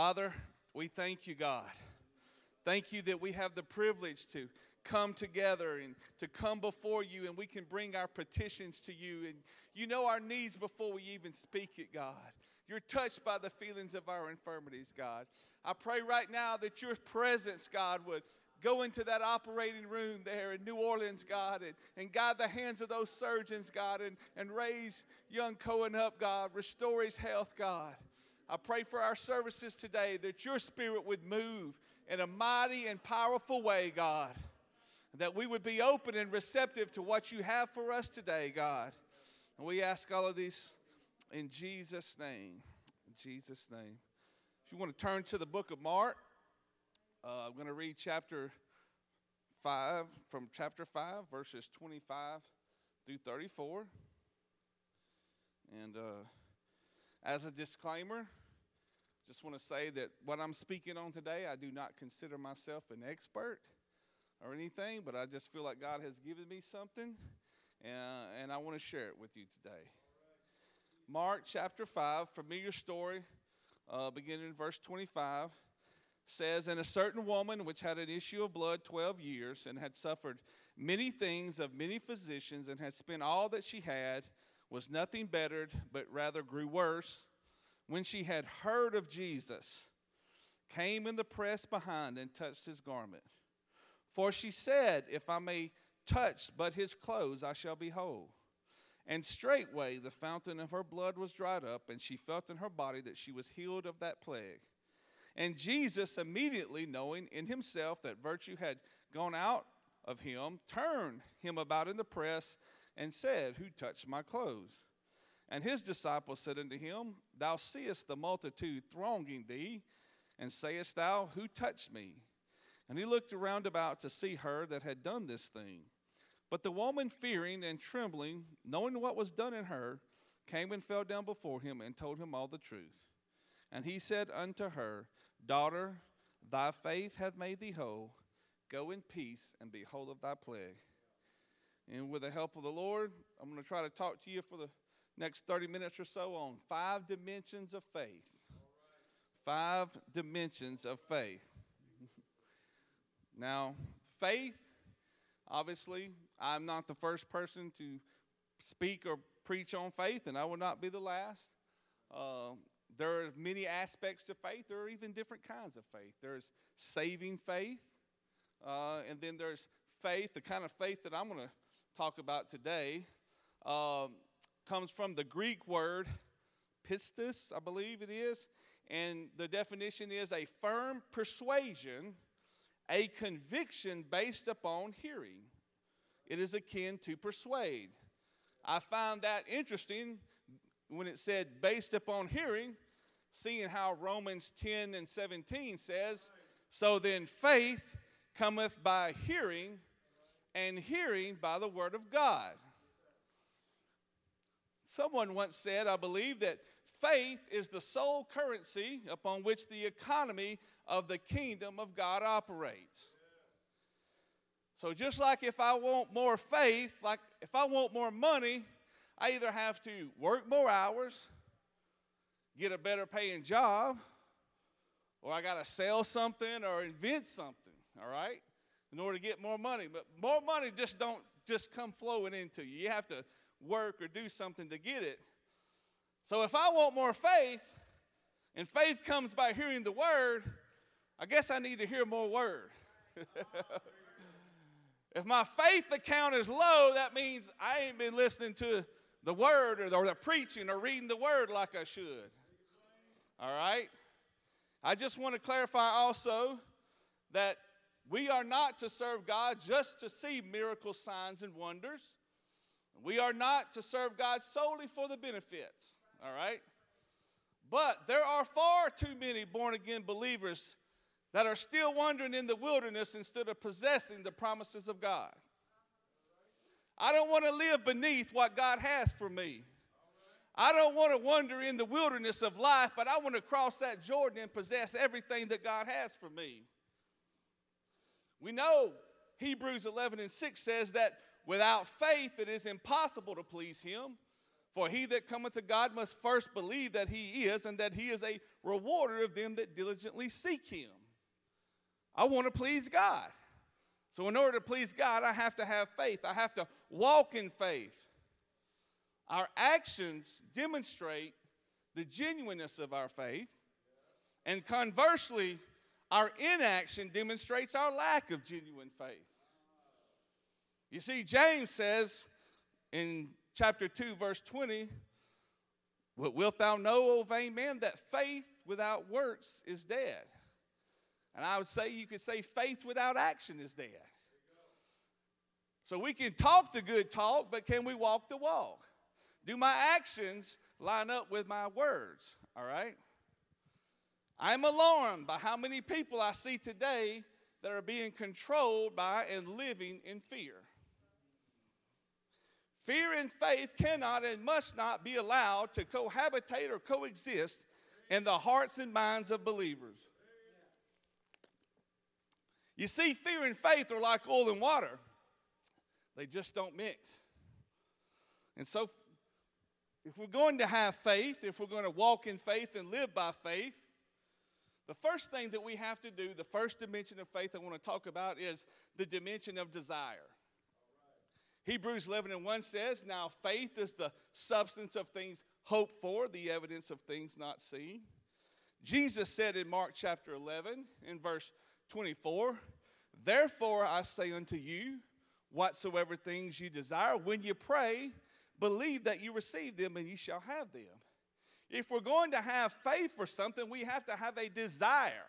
Father, we thank you, God. Thank you that we have the privilege to come together and to come before you, and we can bring our petitions to you. And you know our needs before we even speak it, God. You're touched by the feelings of our infirmities, God. I pray right now that your presence, God, would go into that operating room there in New Orleans, God, and guide the hands of those surgeons, God, and raise young Cohen up, God. Restore his health, God. I pray for our services today that your spirit would move in a mighty and powerful way, God, that we would be open and receptive to what you have for us today, God. And we ask all of these in Jesus' name. In Jesus' name. If you want to turn to the book of Mark, I'm going to read chapter 5, verses 25 through 34. And as a disclaimer, just want to say that what I'm speaking on today, I do not consider myself an expert or anything, but I just feel like God has given me something, and I want to share it with you today. Mark chapter 5, familiar story, beginning in verse 25, says, "And a certain woman which had an issue of blood 12 years, and had suffered many things of many physicians, and had spent all that she had, was nothing bettered, but rather grew worse, when she had heard of Jesus, came in the press behind and touched his garment. For she said, If I may touch but his clothes, I shall be whole. And straightway the fountain of her blood was dried up, and she felt in her body that she was healed of that plague. And Jesus, immediately knowing in himself that virtue had gone out of him, turned him about in the press and said, Who touched my clothes? And his disciples said unto him, Thou seest the multitude thronging thee, and sayest thou, Who touched me? And he looked around about to see her that had done this thing. But the woman, fearing and trembling, knowing what was done in her, came and fell down before him and told him all the truth. And he said unto her, Daughter, thy faith hath made thee whole. Go in peace and be whole of thy plague." And with the help of the Lord, I'm going to try to talk to you for the next 30 minutes or so on 5 dimensions of faith. 5 dimensions of faith. Now, faith, obviously, I'm not the first person to speak or preach on faith, and I will not be the last. There are many aspects to faith. There are even different kinds of faith. There's saving faith, and then there's faith, the kind of faith that I'm going to talk about today. Comes from the Greek word pistis, I believe it is, and the definition is a firm persuasion, a conviction based upon hearing. It is akin to persuade. I find that interesting when it said based upon hearing, seeing how Romans 10 and 17 says, "So then faith cometh by hearing, and hearing by the word of God." Someone once said, I believe, that faith is the sole currency upon which the economy of the kingdom of God operates. So just like if I want more faith, like if I want more money, I either have to work more hours, get a better paying job, or I got to sell something or invent something, all right, in order to get more money. But more money just don't just come flowing into you. You have to work or do something to get it. So if I want more faith, and faith comes by hearing the word, I guess I need to hear more word. If my faith account is low, that means I ain't been listening to the word or the preaching or reading the word like I should. All right? I just want to clarify also that we are not to serve God just to see miracle signs and wonders. We are not to serve God solely for the benefits, all right? But there are far too many born-again believers that are still wandering in the wilderness instead of possessing the promises of God. I don't want to live beneath what God has for me. I don't want to wander in the wilderness of life, but I want to cross that Jordan and possess everything that God has for me. We know Hebrews 11 and 6 says that without faith, it is impossible to please him. For he that cometh to God must first believe that he is, and that he is a rewarder of them that diligently seek him. I want to please God. So in order to please God, I have to have faith. I have to walk in faith. Our actions demonstrate the genuineness of our faith. And conversely, our inaction demonstrates our lack of genuine faith. You see, James says in chapter 2, verse 20, "What wilt thou know, O vain man, that faith without works is dead?" And I would say, you could say faith without action is dead. So we can talk the good talk, but can we walk the walk? Do my actions line up with my words? All right? I'm alarmed by how many people I see today that are being controlled by and living in fear. Fear and faith cannot and must not be allowed to cohabitate or coexist in the hearts and minds of believers. You see, fear and faith are like oil and water. They just don't mix. And so if we're going to have faith, if we're going to walk in faith and live by faith, the first thing that we have to do, the first dimension of faith I want to talk about is the dimension of desire. Right. Hebrews 11:1 says, "Now faith is the substance of things hoped for, the evidence of things not seen." Jesus said in Mark chapter 11, in verse 24, "Therefore I say unto you, whatsoever things you desire, when you pray, believe that you receive them and you shall have them." If we're going to have faith for something, we have to have a desire.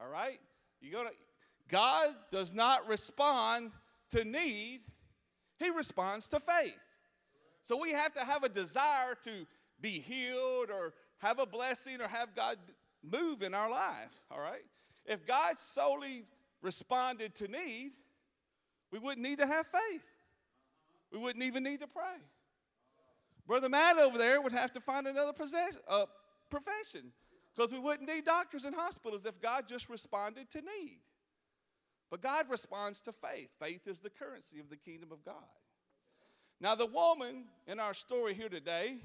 All right? God does not respond to need. He responds to faith. So we have to have a desire to be healed or have a blessing or have God move in our life. All right? If God solely responded to need, we wouldn't need to have faith. We wouldn't even need to pray. Brother Matt over there would have to find another profession, because we wouldn't need doctors and hospitals if God just responded to need. But God responds to faith. Faith is the currency of the kingdom of God. Now, the woman in our story here today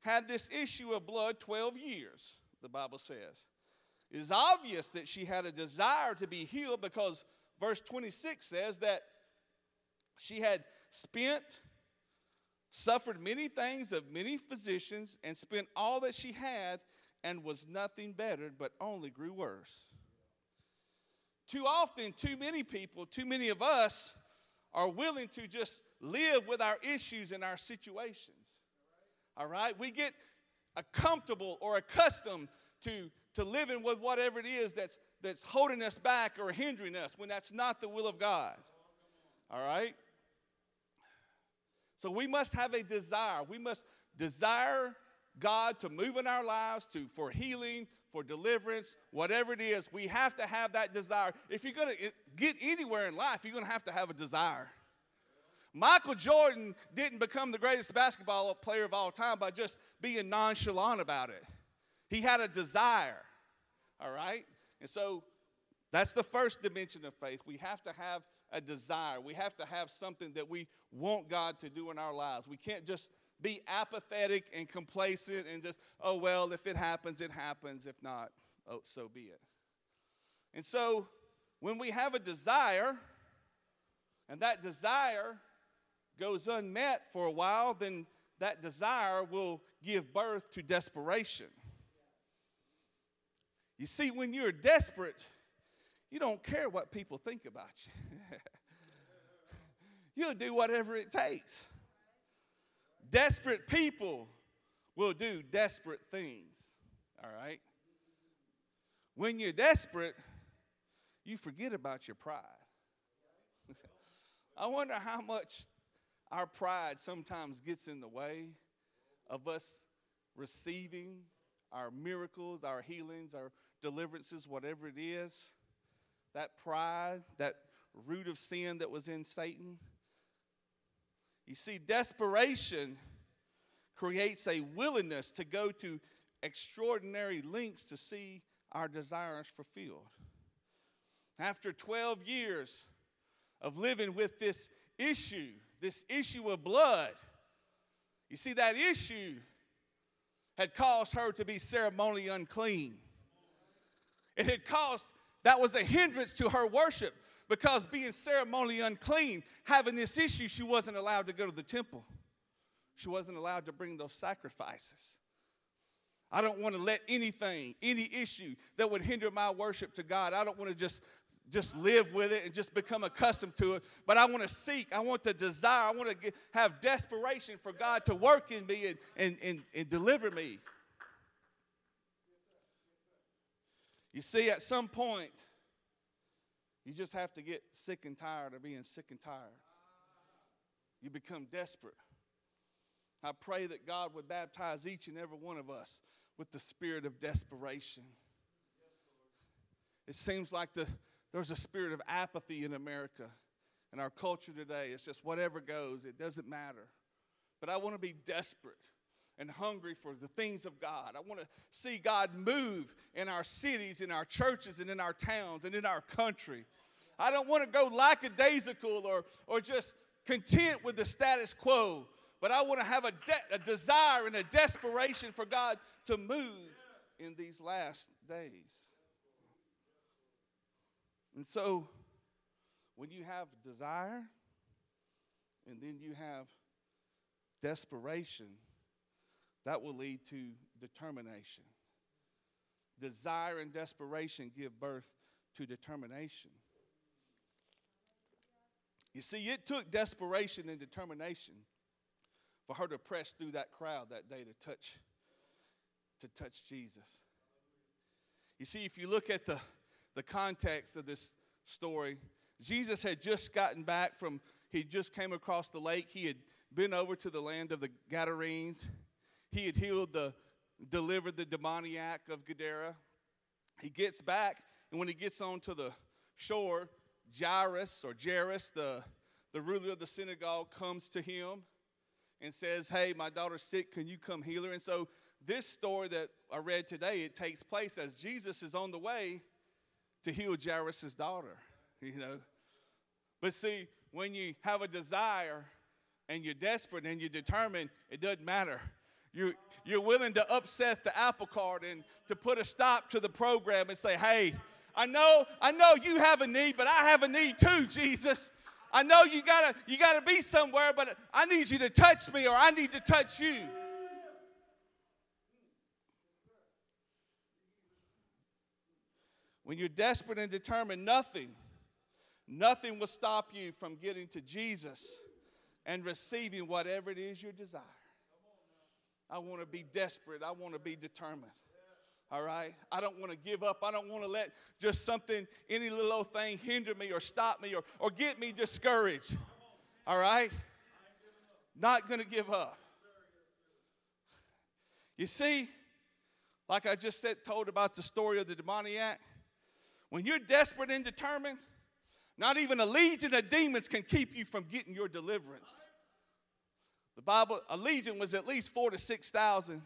had this issue of blood 12 years, the Bible says. It is obvious that she had a desire to be healed because verse 26 says that she had suffered many things of many physicians, and spent all that she had, and was nothing bettered, but only grew worse. Too often, too many people, too many of us are willing to just live with our issues and our situations. All right? We get comfortable or accustomed to living with whatever it is that's holding us back or hindering us when that's not the will of God. All right? So we must have a desire. We must desire God to move in our lives for healing, for deliverance, whatever it is. We have to have that desire. If you're going to get anywhere in life, you're going to have a desire. Michael Jordan didn't become the greatest basketball player of all time by just being nonchalant about it. He had a desire, all right? And so that's the first dimension of faith. We have to have a desire. We have to have something that we want God to do in our lives. We can't just be apathetic and complacent and just, oh, well, if it happens, it happens. If not, oh, so be it. And so when we have a desire and that desire goes unmet for a while, then that desire will give birth to desperation. You see, when you're desperate, you don't care what people think about you. You'll do whatever it takes. Desperate people will do desperate things, all right? When you're desperate, you forget about your pride. I wonder how much our pride sometimes gets in the way of us receiving our miracles, our healings, our deliverances, whatever it is. That pride, that root of sin that was in Satan. You see, desperation creates a willingness to go to extraordinary lengths to see our desires fulfilled. After 12 years of living with this issue of blood, You see, that issue had caused her to be ceremonially unclean. It had caused, that was a hindrance to her worship, because being ceremonially unclean, having this issue, she wasn't allowed to go to the temple. She wasn't allowed to bring those sacrifices. I don't want to let anything, any issue that would hinder my worship to God, I don't want to just live with it and just become accustomed to it. But I want to seek. I want to desire. I want to have desperation for God to work in me and deliver me. You see, at some point, you just have to get sick and tired of being sick and tired. You become desperate. I pray that God would baptize each and every one of us with the spirit of desperation. It seems like there's a spirit of apathy in America and our culture today. It's just whatever goes, it doesn't matter. But I want to be desperate and hungry for the things of God. I want to see God move in our cities, in our churches, and in our towns, and in our country. I don't want to go lackadaisical or just content with the status quo. But I want to have a desire and a desperation for God to move in these last days. And so, when you have desire, and then you have desperation, that will lead to determination. Desire and desperation give birth to determination. You see, it took desperation and determination for her to press through that crowd that day to touch Jesus. You see, if you look at the context of this story, Jesus had just gotten back from, he just came across the lake. He had been over to the land of the Gadarenes. He had delivered the demoniac of Gadara. He gets back, and when he gets onto the shore, Jairus, the ruler of the synagogue, comes to him and says, hey, my daughter's sick, can you come heal her? And so this story that I read today, it takes place as Jesus is on the way to heal Jairus' daughter, But see, when you have a desire and you're desperate and you're determined, it doesn't matter. You're willing to upset the apple cart and to put a stop to the program and say, hey, I know you have a need, but I have a need too, Jesus. I know you gotta be somewhere, but I need you to touch me, or I need to touch you. When you're desperate and determined, nothing will stop you from getting to Jesus and receiving whatever it is you desire. I want to be desperate. I want to be determined. All right? I don't want to give up. I don't want to let just something, any little old thing, hinder me or stop me or get me discouraged. All right? Not going to give up. You see, like I just told about the story of the demoniac, when you're desperate and determined, not even a legion of demons can keep you from getting your deliverance. The Bible, a legion was at least 4,000 to 6,000.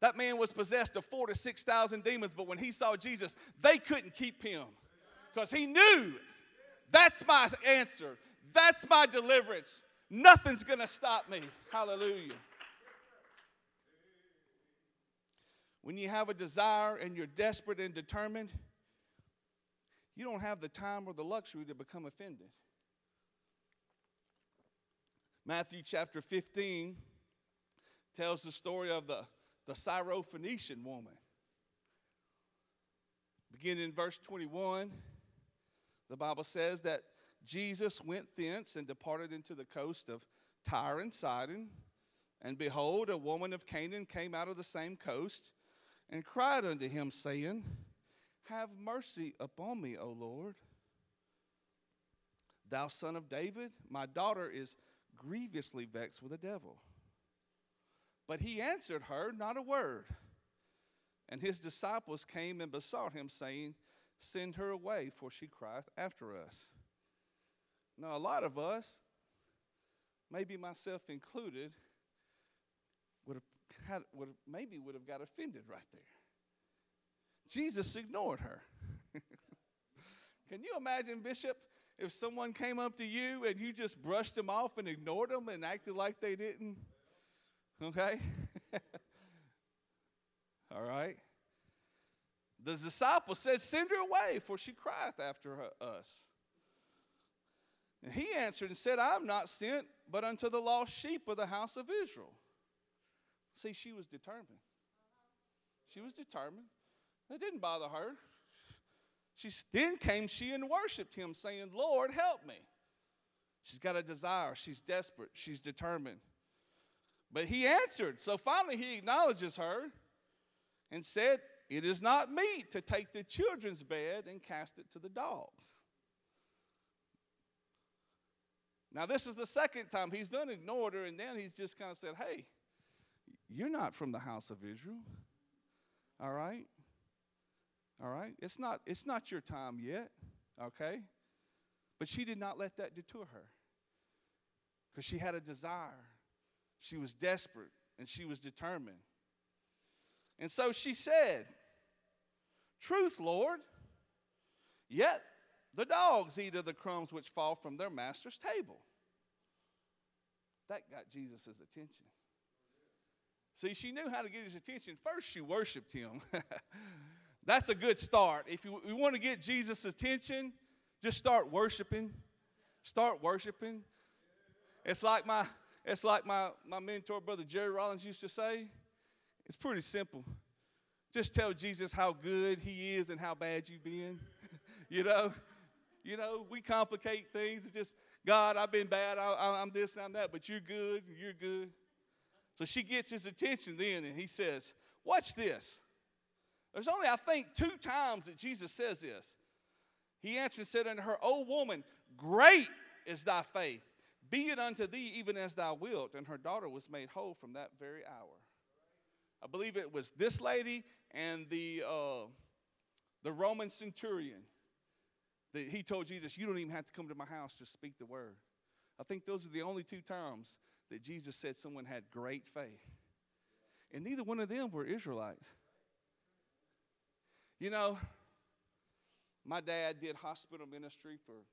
That man was possessed of 4,000 to 6,000 demons, but when he saw Jesus, they couldn't keep him because he knew, that's my answer. That's my deliverance. Nothing's going to stop me. Hallelujah. When you have a desire and you're desperate and determined, you don't have the time or the luxury to become offended. Matthew chapter 15 tells the story of the Syrophoenician woman. Beginning in verse 21, the Bible says that Jesus went thence and departed into the coast of Tyre and Sidon. And behold, a woman of Canaan came out of the same coast and cried unto him, saying, have mercy upon me, O Lord. Thou son of David, my daughter is grievously vexed with a devil. But he answered her not a word. And his disciples came and besought him, saying, send her away, for she crieth after us. Now, a lot of us, maybe myself included, would have got offended right there. Jesus ignored her. Can you imagine, Bishop, if someone came up to you and you just brushed them off and ignored them and acted like they didn't? Okay? All right. The disciple said, "Send her away, for she crieth after us." And he answered and said, "I am not sent but unto the lost sheep of the house of Israel." See, she was determined. She was determined. That didn't bother her. Then came she and worshiped him, saying, "Lord, help me." She's got a desire. She's desperate. She's determined. But he answered. So finally he acknowledges her and said, "It is not meet to take the children's bed and cast it to the dogs." Now, this is the second time he's done ignored her, and then he's just kind of said, "Hey, you're not from the house of Israel. All right? All right? It's not your time yet, okay?" But she did not let that deter her because she had a desire. She was desperate, and she was determined. And so she said, "Truth, Lord, yet the dogs eat of the crumbs which fall from their master's table." That got Jesus' attention. See, she knew how to get his attention. First, she worshiped him. That's a good start. If you want to get Jesus' attention, just start worshiping. Start worshiping. It's like my mentor, Brother Jerry Rollins, used to say. It's pretty simple. Just tell Jesus how good he is and how bad you've been. You know, we complicate things. It's just, "God, I've been bad. I'm this and I'm that, but you're good. You're good." So she gets his attention then, and he says, "Watch this." There's only, I think, 2 times that Jesus says this. He answered and said unto her, "O woman, great is thy faith. Be it unto thee even as thou wilt." And her daughter was made whole from that very hour. I believe it was this lady and the Roman centurion that he told Jesus, "You don't even have to come to my house, just speak the word." I think those are the only 2 times that Jesus said someone had great faith. And neither one of them were Israelites. You know, my dad did hospital ministry for,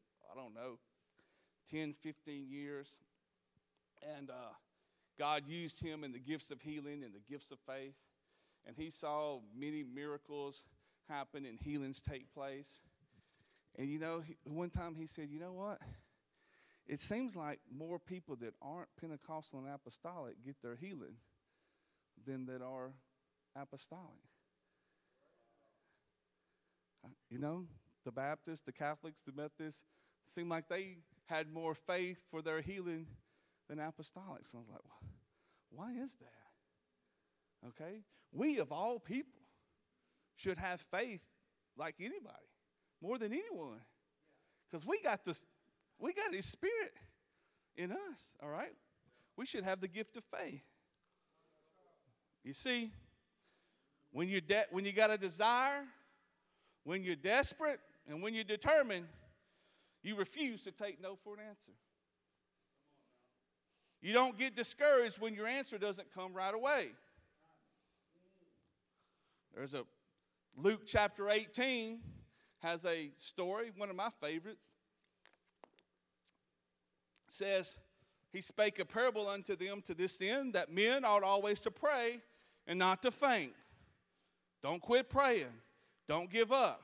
10, 15 years. And God used him in the gifts of healing and the gifts of faith. And he saw many miracles happen and healings take place. And, you know, one time he said, "You know what? It seems like more people that aren't Pentecostal and apostolic get their healing than that are apostolic." You know, the Baptists, the Catholics, the Methodists, seem like they had more faith for their healing than apostolics. And I was like, why is that? Okay? We of all people should have faith like anybody, more than anyone. Because we got his spirit in us, all right? We should have the gift of faith. You see, when you got a desire, when you're desperate, and when you're determined, you refuse to take no for an answer. You don't get discouraged when your answer doesn't come right away. There's a Luke chapter 18 has a story, one of my favorites. It says, "He spake a parable unto them to this end, that men ought always to pray and not to faint." Don't quit praying. Don't give up.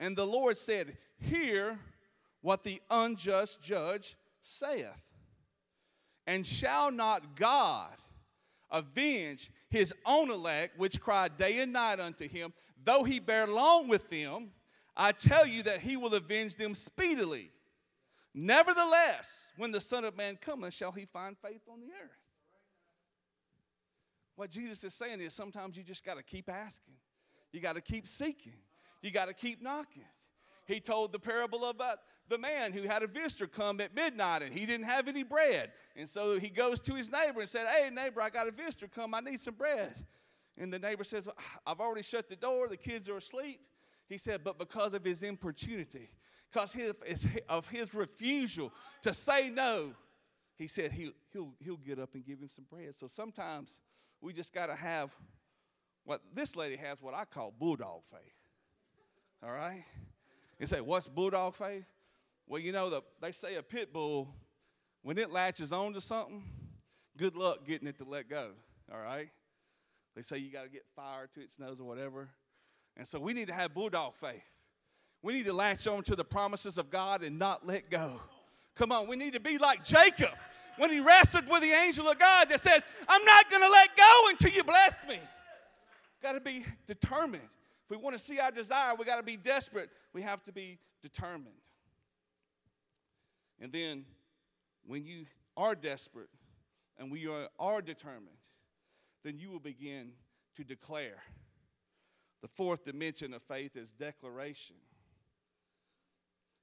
And the Lord said, Hear what the unjust judge saith. And shall not God avenge his own elect, which cry day and night unto him, though he bear long with them? I tell you that he will avenge them speedily. Nevertheless, when the Son of Man cometh, shall he find faith on the earth?" What Jesus is saying is sometimes you just got to keep asking. You got to keep seeking. You got to keep knocking. He told the parable about the man who had a visitor come at midnight and he didn't have any bread. And so he goes to his neighbor and said, hey, neighbor, I got a visitor come. I need some bread. And the neighbor says, well, I've already shut the door. The kids are asleep. He said, but because of his importunity, because of his refusal to say no, he said he'll get up and give him some bread. So sometimes we just got to have what this lady has, what I call bulldog faith. All right? You say, what's bulldog faith? Well, you know, they say a pit bull, when it latches on to something, good luck getting it to let go. All right? They say you got to get fire to its nose or whatever. And so we need to have bulldog faith. We need to latch on to the promises of God and not let go. Come on, we need to be like Jacob when he wrestled with the angel of God that says, I'm not going to let go until you bless me. Got to be determined. If we want to see our desire, we got to be desperate. We have to be determined. And then when you are desperate and we are determined, then you will begin to declare. The fourth dimension of faith is declaration.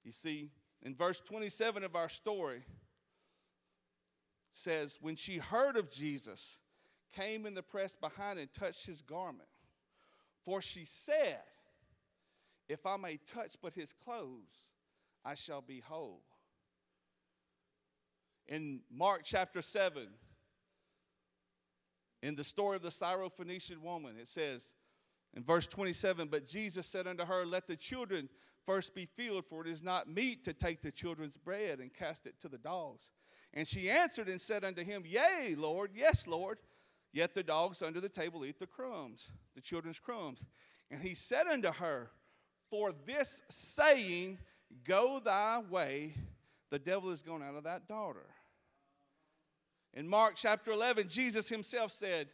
You see, in verse 27 of our story, says, when she heard of Jesus, came in the press behind and touched his garment. For she said, if I may touch but his clothes, I shall be whole. In Mark chapter 7, in the story of the Syrophoenician woman, it says in verse 27, but Jesus said unto her, let the children first be filled, for it is not meet to take the children's bread and cast it to the dogs. And she answered and said unto him, yea, Lord, yes, Lord. Yet the dogs under the table eat the crumbs, the children's crumbs. And he said unto her, for this saying, go thy way, the devil is gone out of that daughter. In Mark chapter 11, Jesus himself said,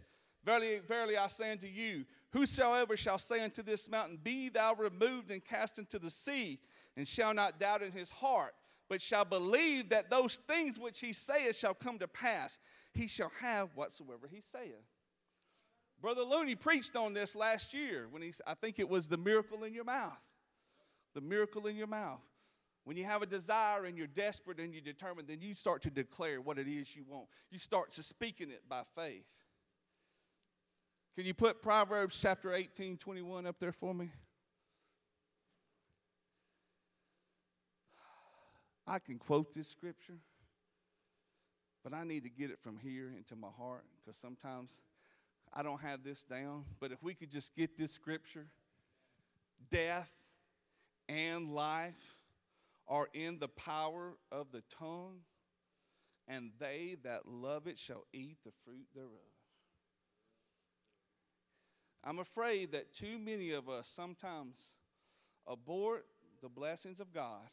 verily, verily, I say unto you, whosoever shall say unto this mountain, be thou removed and cast into the sea, and shall not doubt in his heart, but shall believe that those things which he saith shall come to pass, he shall have whatsoever he saith. Brother Looney preached on this last year when I think it was the miracle in your mouth. The miracle in your mouth. When you have a desire and you're desperate and you're determined, then you start to declare what it is you want. You start to speaking it by faith. Can you put Proverbs chapter 18:21 up there for me? I can quote this scripture, but I need to get it from here into my heart because sometimes I don't have this down. But if we could just get this scripture, death and life are in the power of the tongue, and they that love it shall eat the fruit thereof. I'm afraid that too many of us sometimes abort the blessings of God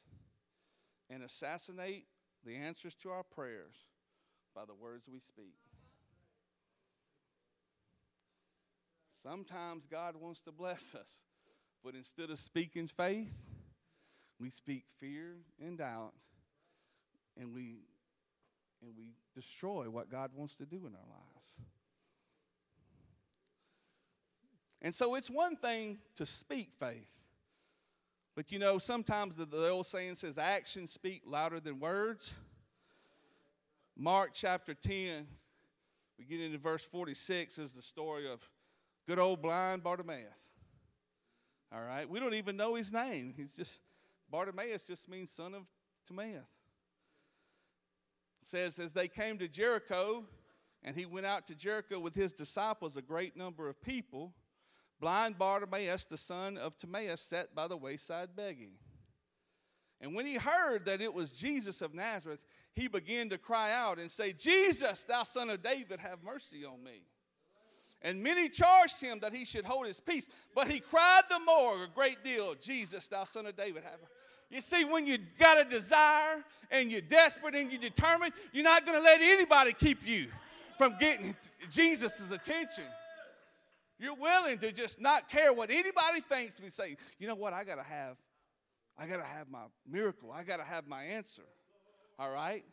and assassinate the answers to our prayers by the words we speak. Sometimes God wants to bless us, but instead of speaking faith, we speak fear and doubt, and we destroy what God wants to do in our lives. And so it's one thing to speak faith. But, you know, sometimes the old saying says, actions speak louder than words. Mark chapter 10, we get into verse 46, is the story of good old blind Bartimaeus. All right? We don't even know his name. Bartimaeus just means son of Timaeus. It says, as they came to Jericho, and he went out to Jericho with his disciples, a great number of people, blind Bartimaeus, the son of Timaeus, sat by the wayside begging. And when he heard that it was Jesus of Nazareth, he began to cry out and say, Jesus, thou son of David, have mercy on me. And many charged him that he should hold his peace, but he cried the more a great deal, Jesus, thou son of David, have mercy. You see, when you got a desire and you're desperate and you're determined, you're not going to let anybody keep you from getting Jesus' attention. You're willing to just not care what anybody thinks. We say, you know what, I gotta have my miracle. I gotta have my answer. All right?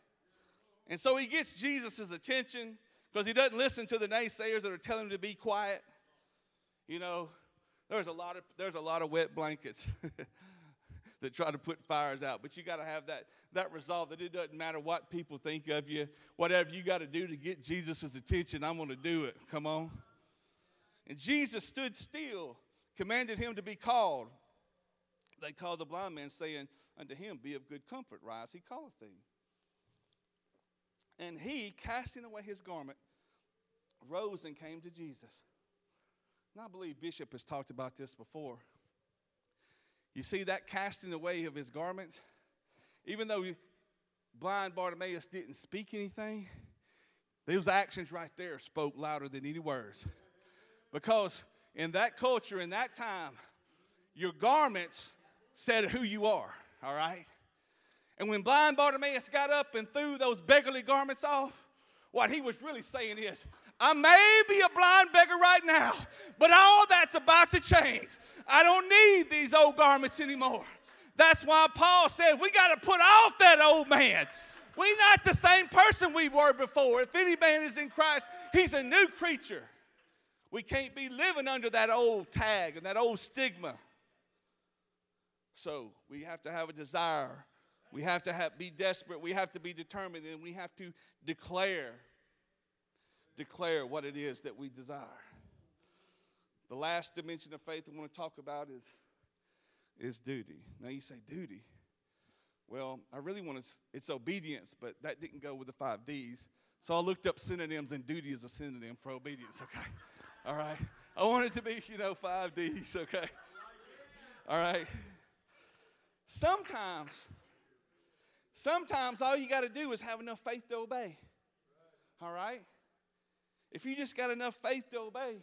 And so he gets Jesus' attention because he doesn't listen to the naysayers that are telling him to be quiet. You know, there's a lot of wet blankets that try to put fires out. But you got to have that resolve that it doesn't matter what people think of you. Whatever you got to do to get Jesus' attention, I'm going to do it. Come on. And Jesus stood still, commanded him to be called. They called the blind man, saying unto him, Be of good comfort, rise, he calleth thee. And he, casting away his garment, rose and came to Jesus. And I believe Bishop has talked about this before. You see that casting away of his garment? Even though blind Bartimaeus didn't speak anything, those actions right there spoke louder than any words. Because in that culture, in that time, your garments said who you are, all right? And when blind Bartimaeus got up and threw those beggarly garments off, what he was really saying is, I may be a blind beggar right now, but all that's about to change. I don't need these old garments anymore. That's why Paul said we got to put off that old man. We're not the same person we were before. If any man is in Christ, he's a new creature. We can't be living under that old tag and that old stigma. So we have to have a desire. We have to be desperate. We have to be determined. And we have to declare what it is that we desire. The last dimension of faith I want to talk about is duty. Now you say duty. Well, I really want to, it's obedience, but that didn't go with the 5 Ds. So I looked up synonyms, and duty is a synonym for obedience, okay? All right. I want it to be, 5 Ds, okay? All right. Sometimes all you got to do is have enough faith to obey. All right? If you just got enough faith to obey,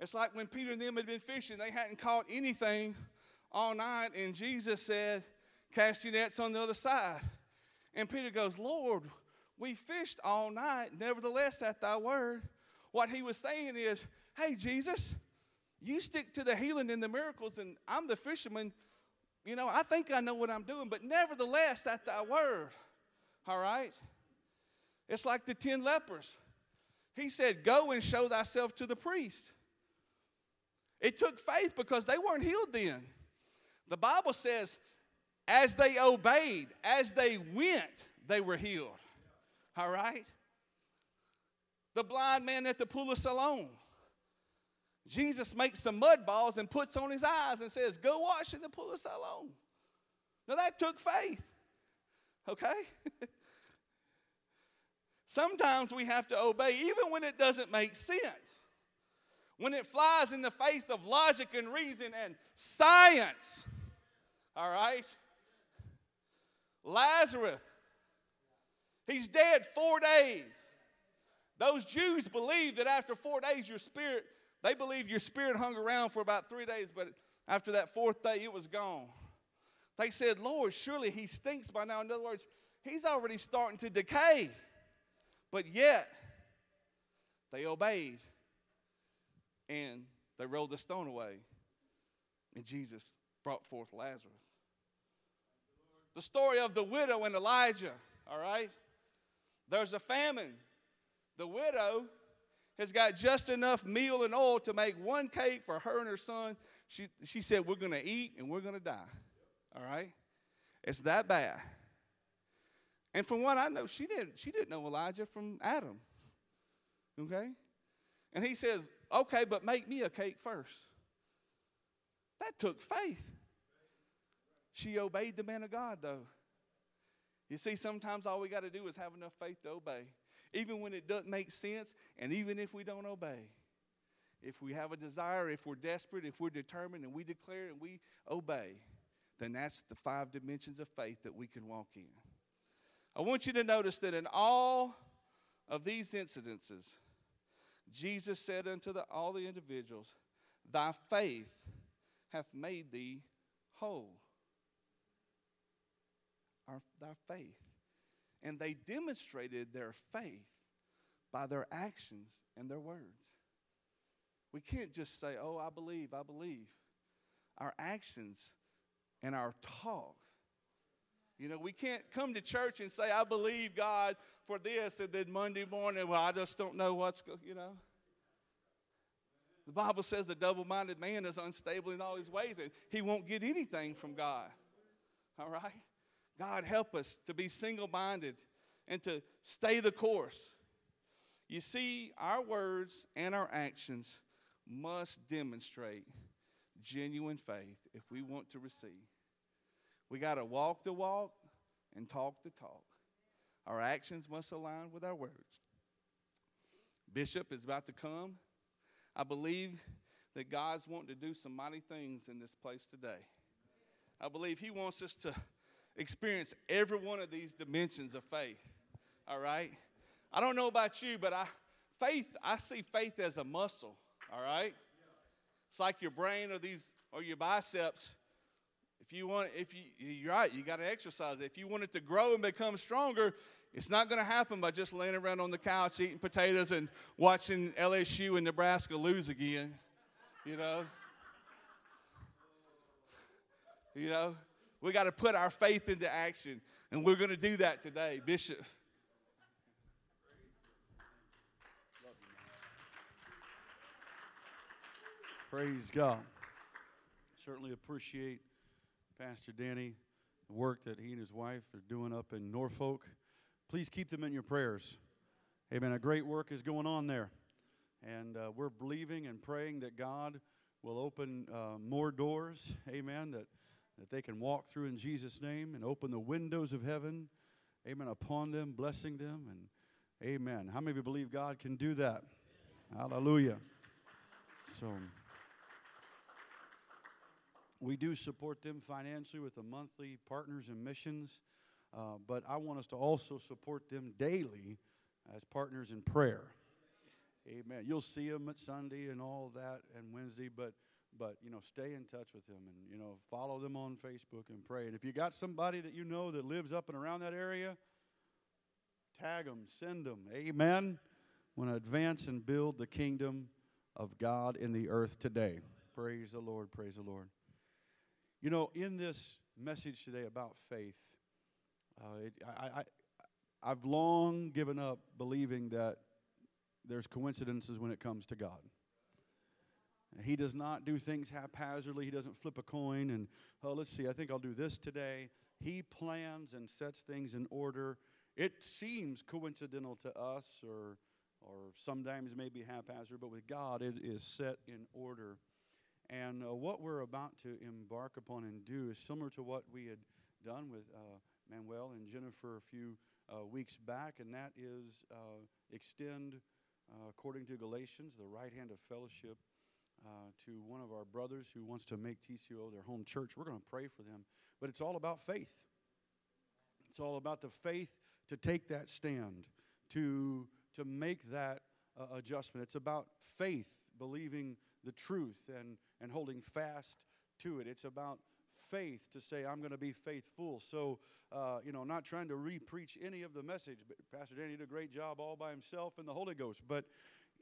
it's like when Peter and them had been fishing, they hadn't caught anything all night, and Jesus said, cast your nets on the other side. And Peter goes, Lord, we fished all night, nevertheless at thy word. What he was saying is, hey, Jesus, you stick to the healing and the miracles, and I'm the fisherman. I think I know what I'm doing, but nevertheless, at thy word, all right? It's like the 10 lepers. He said, go and show thyself to the priest. It took faith because they weren't healed then. The Bible says, as they obeyed, as they went, they were healed, all right? The blind man at the pool of Siloam. Jesus makes some mud balls and puts on his eyes and says, go wash in the pool of Siloam. Now that took faith, okay? Sometimes we have to obey even when it doesn't make sense. When it flies in the face of logic and reason and science, all right? Lazarus, he's dead 4 days. Those Jews believed that after 4 days they believed your spirit hung around for about 3 days, but after that fourth day, it was gone. They said, Lord, surely he stinks by now. In other words, he's already starting to decay. But yet, they obeyed, and they rolled the stone away, and Jesus brought forth Lazarus. The story of the widow and Elijah, all right? There's a famine. The widow has got just enough meal and oil to make one cake for her and her son. She said, we're going to eat and we're going to die. All right? It's that bad. And from what I know, she didn't know Elijah from Adam. Okay? And he says, okay, but make me a cake first. That took faith. She obeyed the man of God, though. You see, sometimes all we got to do is have enough faith to obey. Even when it doesn't make sense, and even if we don't obey. If we have a desire, if we're desperate, if we're determined, and we declare and we obey, then that's the 5 dimensions of faith that we can walk in. I want you to notice that in all of these incidences, Jesus said unto all the individuals, thy faith hath made thee whole. Thy faith. And they demonstrated their faith by their actions and their words. We can't just say, oh, I believe. Our actions and our talk. We can't come to church and say, I believe God for this, and then Monday morning, well, I just don't know what's going on, The Bible says the double-minded man is unstable in all his ways, and he won't get anything from God. all right? God, help us to be single-minded and to stay the course. You see, our words and our actions must demonstrate genuine faith if we want to receive. We got to walk the walk and talk the talk. Our actions must align with our words. Bishop is about to come. I believe that God's wanting to do some mighty things in this place today. I believe he wants us to experience every one of these dimensions of faith, all right? I don't know about you, but I see faith as a muscle, all right? It's like your brain or your biceps. You're right, you got to exercise it. If you want it to grow and become stronger, it's not going to happen by just laying around on the couch eating potatoes and watching LSU and Nebraska lose again, you know? You know, we got to put our faith into action, and we're going to do that today, Bishop. Praise God. Certainly appreciate Pastor Danny, the work that he and his wife are doing up in Norfolk. Please keep them in your prayers. Amen. A great work is going on there, and we're believing and praying that God will open more doors. Amen. That they can walk through in Jesus' name and open the windows of heaven, amen, upon them, blessing them, and amen. How many of you believe God can do that? Amen. Hallelujah. So we do support them financially with the monthly partners and missions, but I want us to also support them daily as partners in prayer. Amen. You'll see them at Sunday and all that and Wednesday, but you know, stay in touch with them and, you know, follow them on Facebook and pray. And if you got somebody that you know that lives up and around that area, tag them, send them. Amen. Want to advance and build the kingdom of God in the earth today. Praise the Lord. Praise the Lord. You know, in this message today about faith, I've long given up believing that there's coincidences when it comes to God. He does not do things haphazardly. He doesn't flip a coin and, oh, let's see, I think I'll do this today. He plans and sets things in order. It seems coincidental to us or sometimes maybe haphazard, but with God it is set in order. And what we're about to embark upon and do is similar to what we had done with Manuel and Jennifer a few weeks back, and that is extend, according to Galatians, the right hand of fellowship to one of our brothers who wants to make TCO their home church. We're going to pray for them. But it's all about faith. It's all about the faith to take that stand, to make that adjustment. It's about faith, believing the truth and holding fast to it. It's about faith to say, I'm going to be faithful. So, not trying to re-preach any of the message. But Pastor Danny did a great job all by himself in the Holy Ghost. But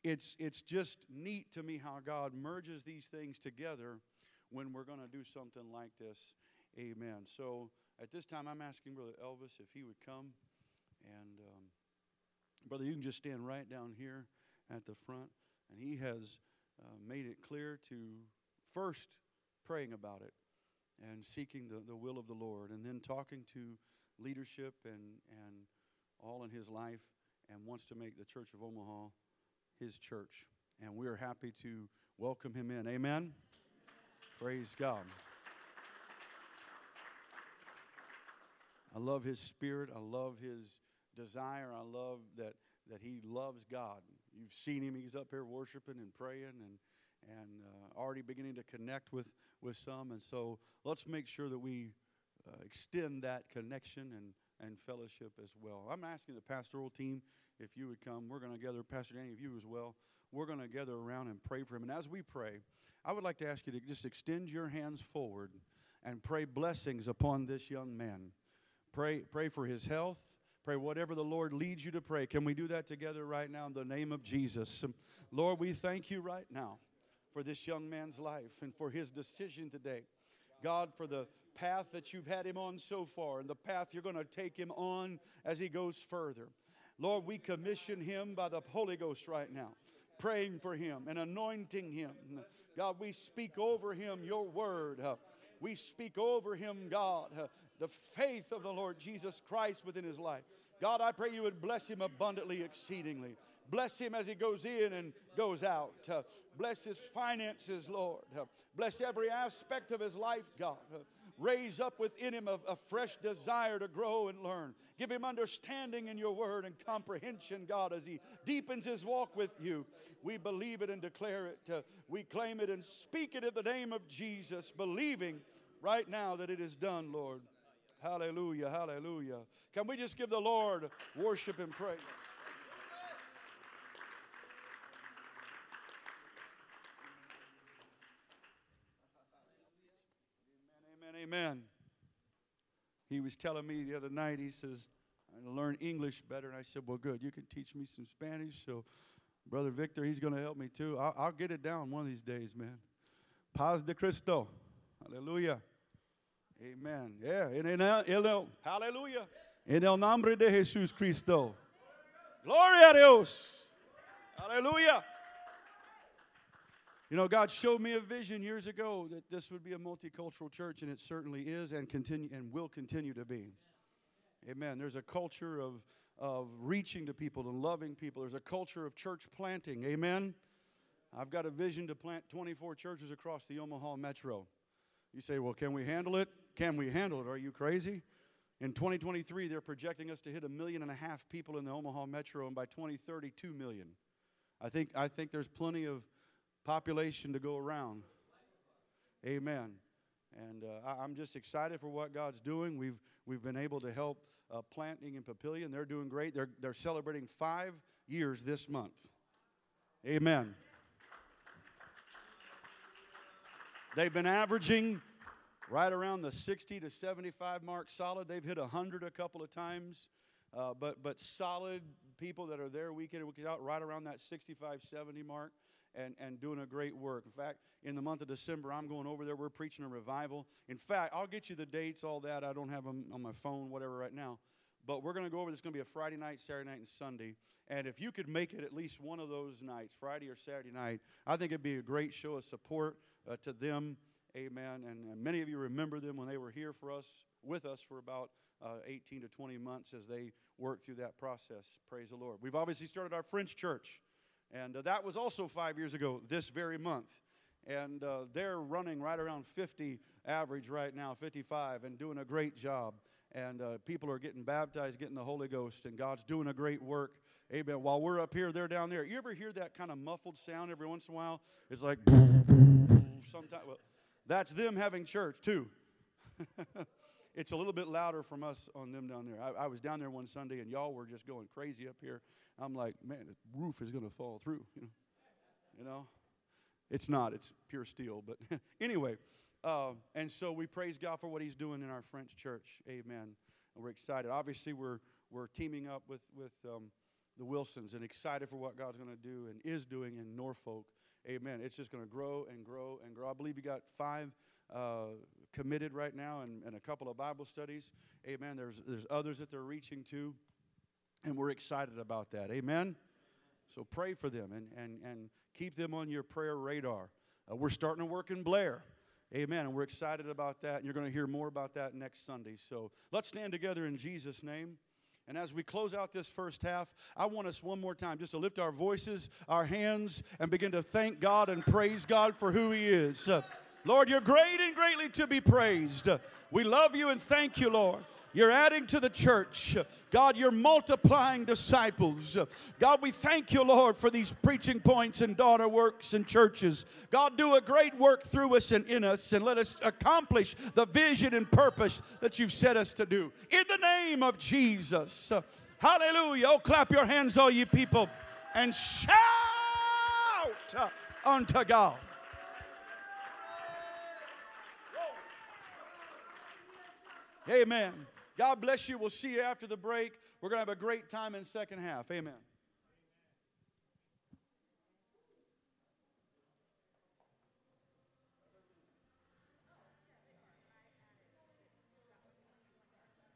it's just neat to me how God merges these things together when we're going to do something like this. Amen. So at this time, I'm asking Brother Elvis if he would come. And, Brother, you can just stand right down here at the front. And he has made it clear to first praying about it and seeking the will of the Lord, and then talking to leadership and all in his life, and wants to make the Church of Omaha his church, and we are happy to welcome him in. Amen? Praise God. I love his spirit. I love his desire. I love that he loves God. You've seen him. He's up here worshiping and praying and already beginning to connect with some. And so let's make sure that we extend that connection and fellowship as well. I'm asking the pastoral team if you would come. We're going to gather, Pastor Danny, if you as well, we're going to gather around and pray for him. And as we pray, I would like to ask you to just extend your hands forward and pray blessings upon this young man. Pray for his health. Pray whatever the Lord leads you to pray. Can we do that together right now in the name of Jesus? Lord, we thank you right now for this young man's life and for his decision today. God, for the path that you've had him on so far and the path you're going to take him on as he goes further. Lord, we commission him by the Holy Ghost right now, praying for him and anointing him. God, we speak over him your word. We speak over him, God, the faith of the Lord Jesus Christ within his life. God, I pray you would bless him abundantly, exceedingly. Bless him as he goes in and goes out. Bless his finances, Lord. Bless every aspect of his life, God. Raise up within him a fresh desire to grow and learn. Give him understanding in your word and comprehension, God, as he deepens his walk with you. We believe it and declare it. We claim it and speak it in the name of Jesus, believing right now that it is done, Lord. Hallelujah, hallelujah. Can we just give the Lord worship and praise? Amen. He was telling me the other night, he says, I'm going to learn English better. And I said, well, good. You can teach me some Spanish. So, Brother Victor, he's going to help me too. I'll get it down one of these days, man. Paz de Cristo. Hallelujah. Amen. Yeah. Hallelujah. En el nombre de Jesus Cristo. Gloria a Dios. Hallelujah. You know, God showed me a vision years ago that this would be a multicultural church, and it certainly is and will continue to be. Amen. There's a culture of reaching to people and loving people. There's a culture of church planting. Amen. I've got a vision to plant 24 churches across the Omaha metro. You say, well, can we handle it? Can we handle it? Are you crazy? In 2023, they're projecting us to hit 1.5 million people in the Omaha metro, and by 2030, 2 million. I think there's plenty of population to go around. Amen. And I'm just excited for what God's doing. We've been able to help planting in Papillion. They're doing great. They're celebrating 5 years this month. Amen. They've been averaging right around the 60 to 75 mark solid. They've hit 100 a couple of times, but solid people that are there weekend in, weekend out, right around that 65, 70 mark. And doing a great work. In fact, in the month of December, I'm going over there. We're preaching a revival. In fact, I'll get you the dates, all that. I don't have them on my phone, whatever, right now. But we're going to go over. It's going to be a Friday night, Saturday night, and Sunday. And if you could make it at least one of those nights, Friday or Saturday night, I think it'd be a great show of support to them. Amen. And many of you remember them when they were here for us, with us for about 18 to 20 months as they worked through that process. Praise the Lord. We've obviously started our French church. And that was also 5 years ago, this very month. And they're running right around 50 average right now, 55, and doing a great job. And people are getting baptized, getting the Holy Ghost, and God's doing a great work. Amen. While we're up here, they're down there. You ever hear that kind of muffled sound every once in a while? It's like, sometimes. Well, that's them having church, too. It's a little bit louder from us on them down there. I was down there one Sunday, and y'all were just going crazy up here. I'm like, man, the roof is going to fall through, you know? It's not. It's pure steel. But anyway, and so we praise God for what he's doing in our French church. Amen. And we're excited. Obviously, we're teaming up with the Wilsons and excited for what God's going to do and is doing in Norfolk. Amen. It's just going to grow and grow and grow. I believe you got 5 committed right now and a couple of Bible studies. Amen. There's others that they're reaching to. And we're excited about that. Amen? So pray for them and keep them on your prayer radar. We're starting to work in Blair. Amen. And we're excited about that. And you're going to hear more about that next Sunday. So let's stand together in Jesus' name. And as we close out this first half, I want us one more time just to lift our voices, our hands, and begin to thank God and praise God for who he is. Lord, you're great and greatly to be praised. We love you and thank you, Lord. You're adding to the church. God, you're multiplying disciples. God, we thank you, Lord, for these preaching points and daughter works and churches. God, do a great work through us and in us, and let us accomplish the vision and purpose that you've set us to do. In the name of Jesus. Hallelujah. Oh, clap your hands, all ye people, and shout unto God. Amen. God bless you. We'll see you after the break. We're going to have a great time in the second half. Amen.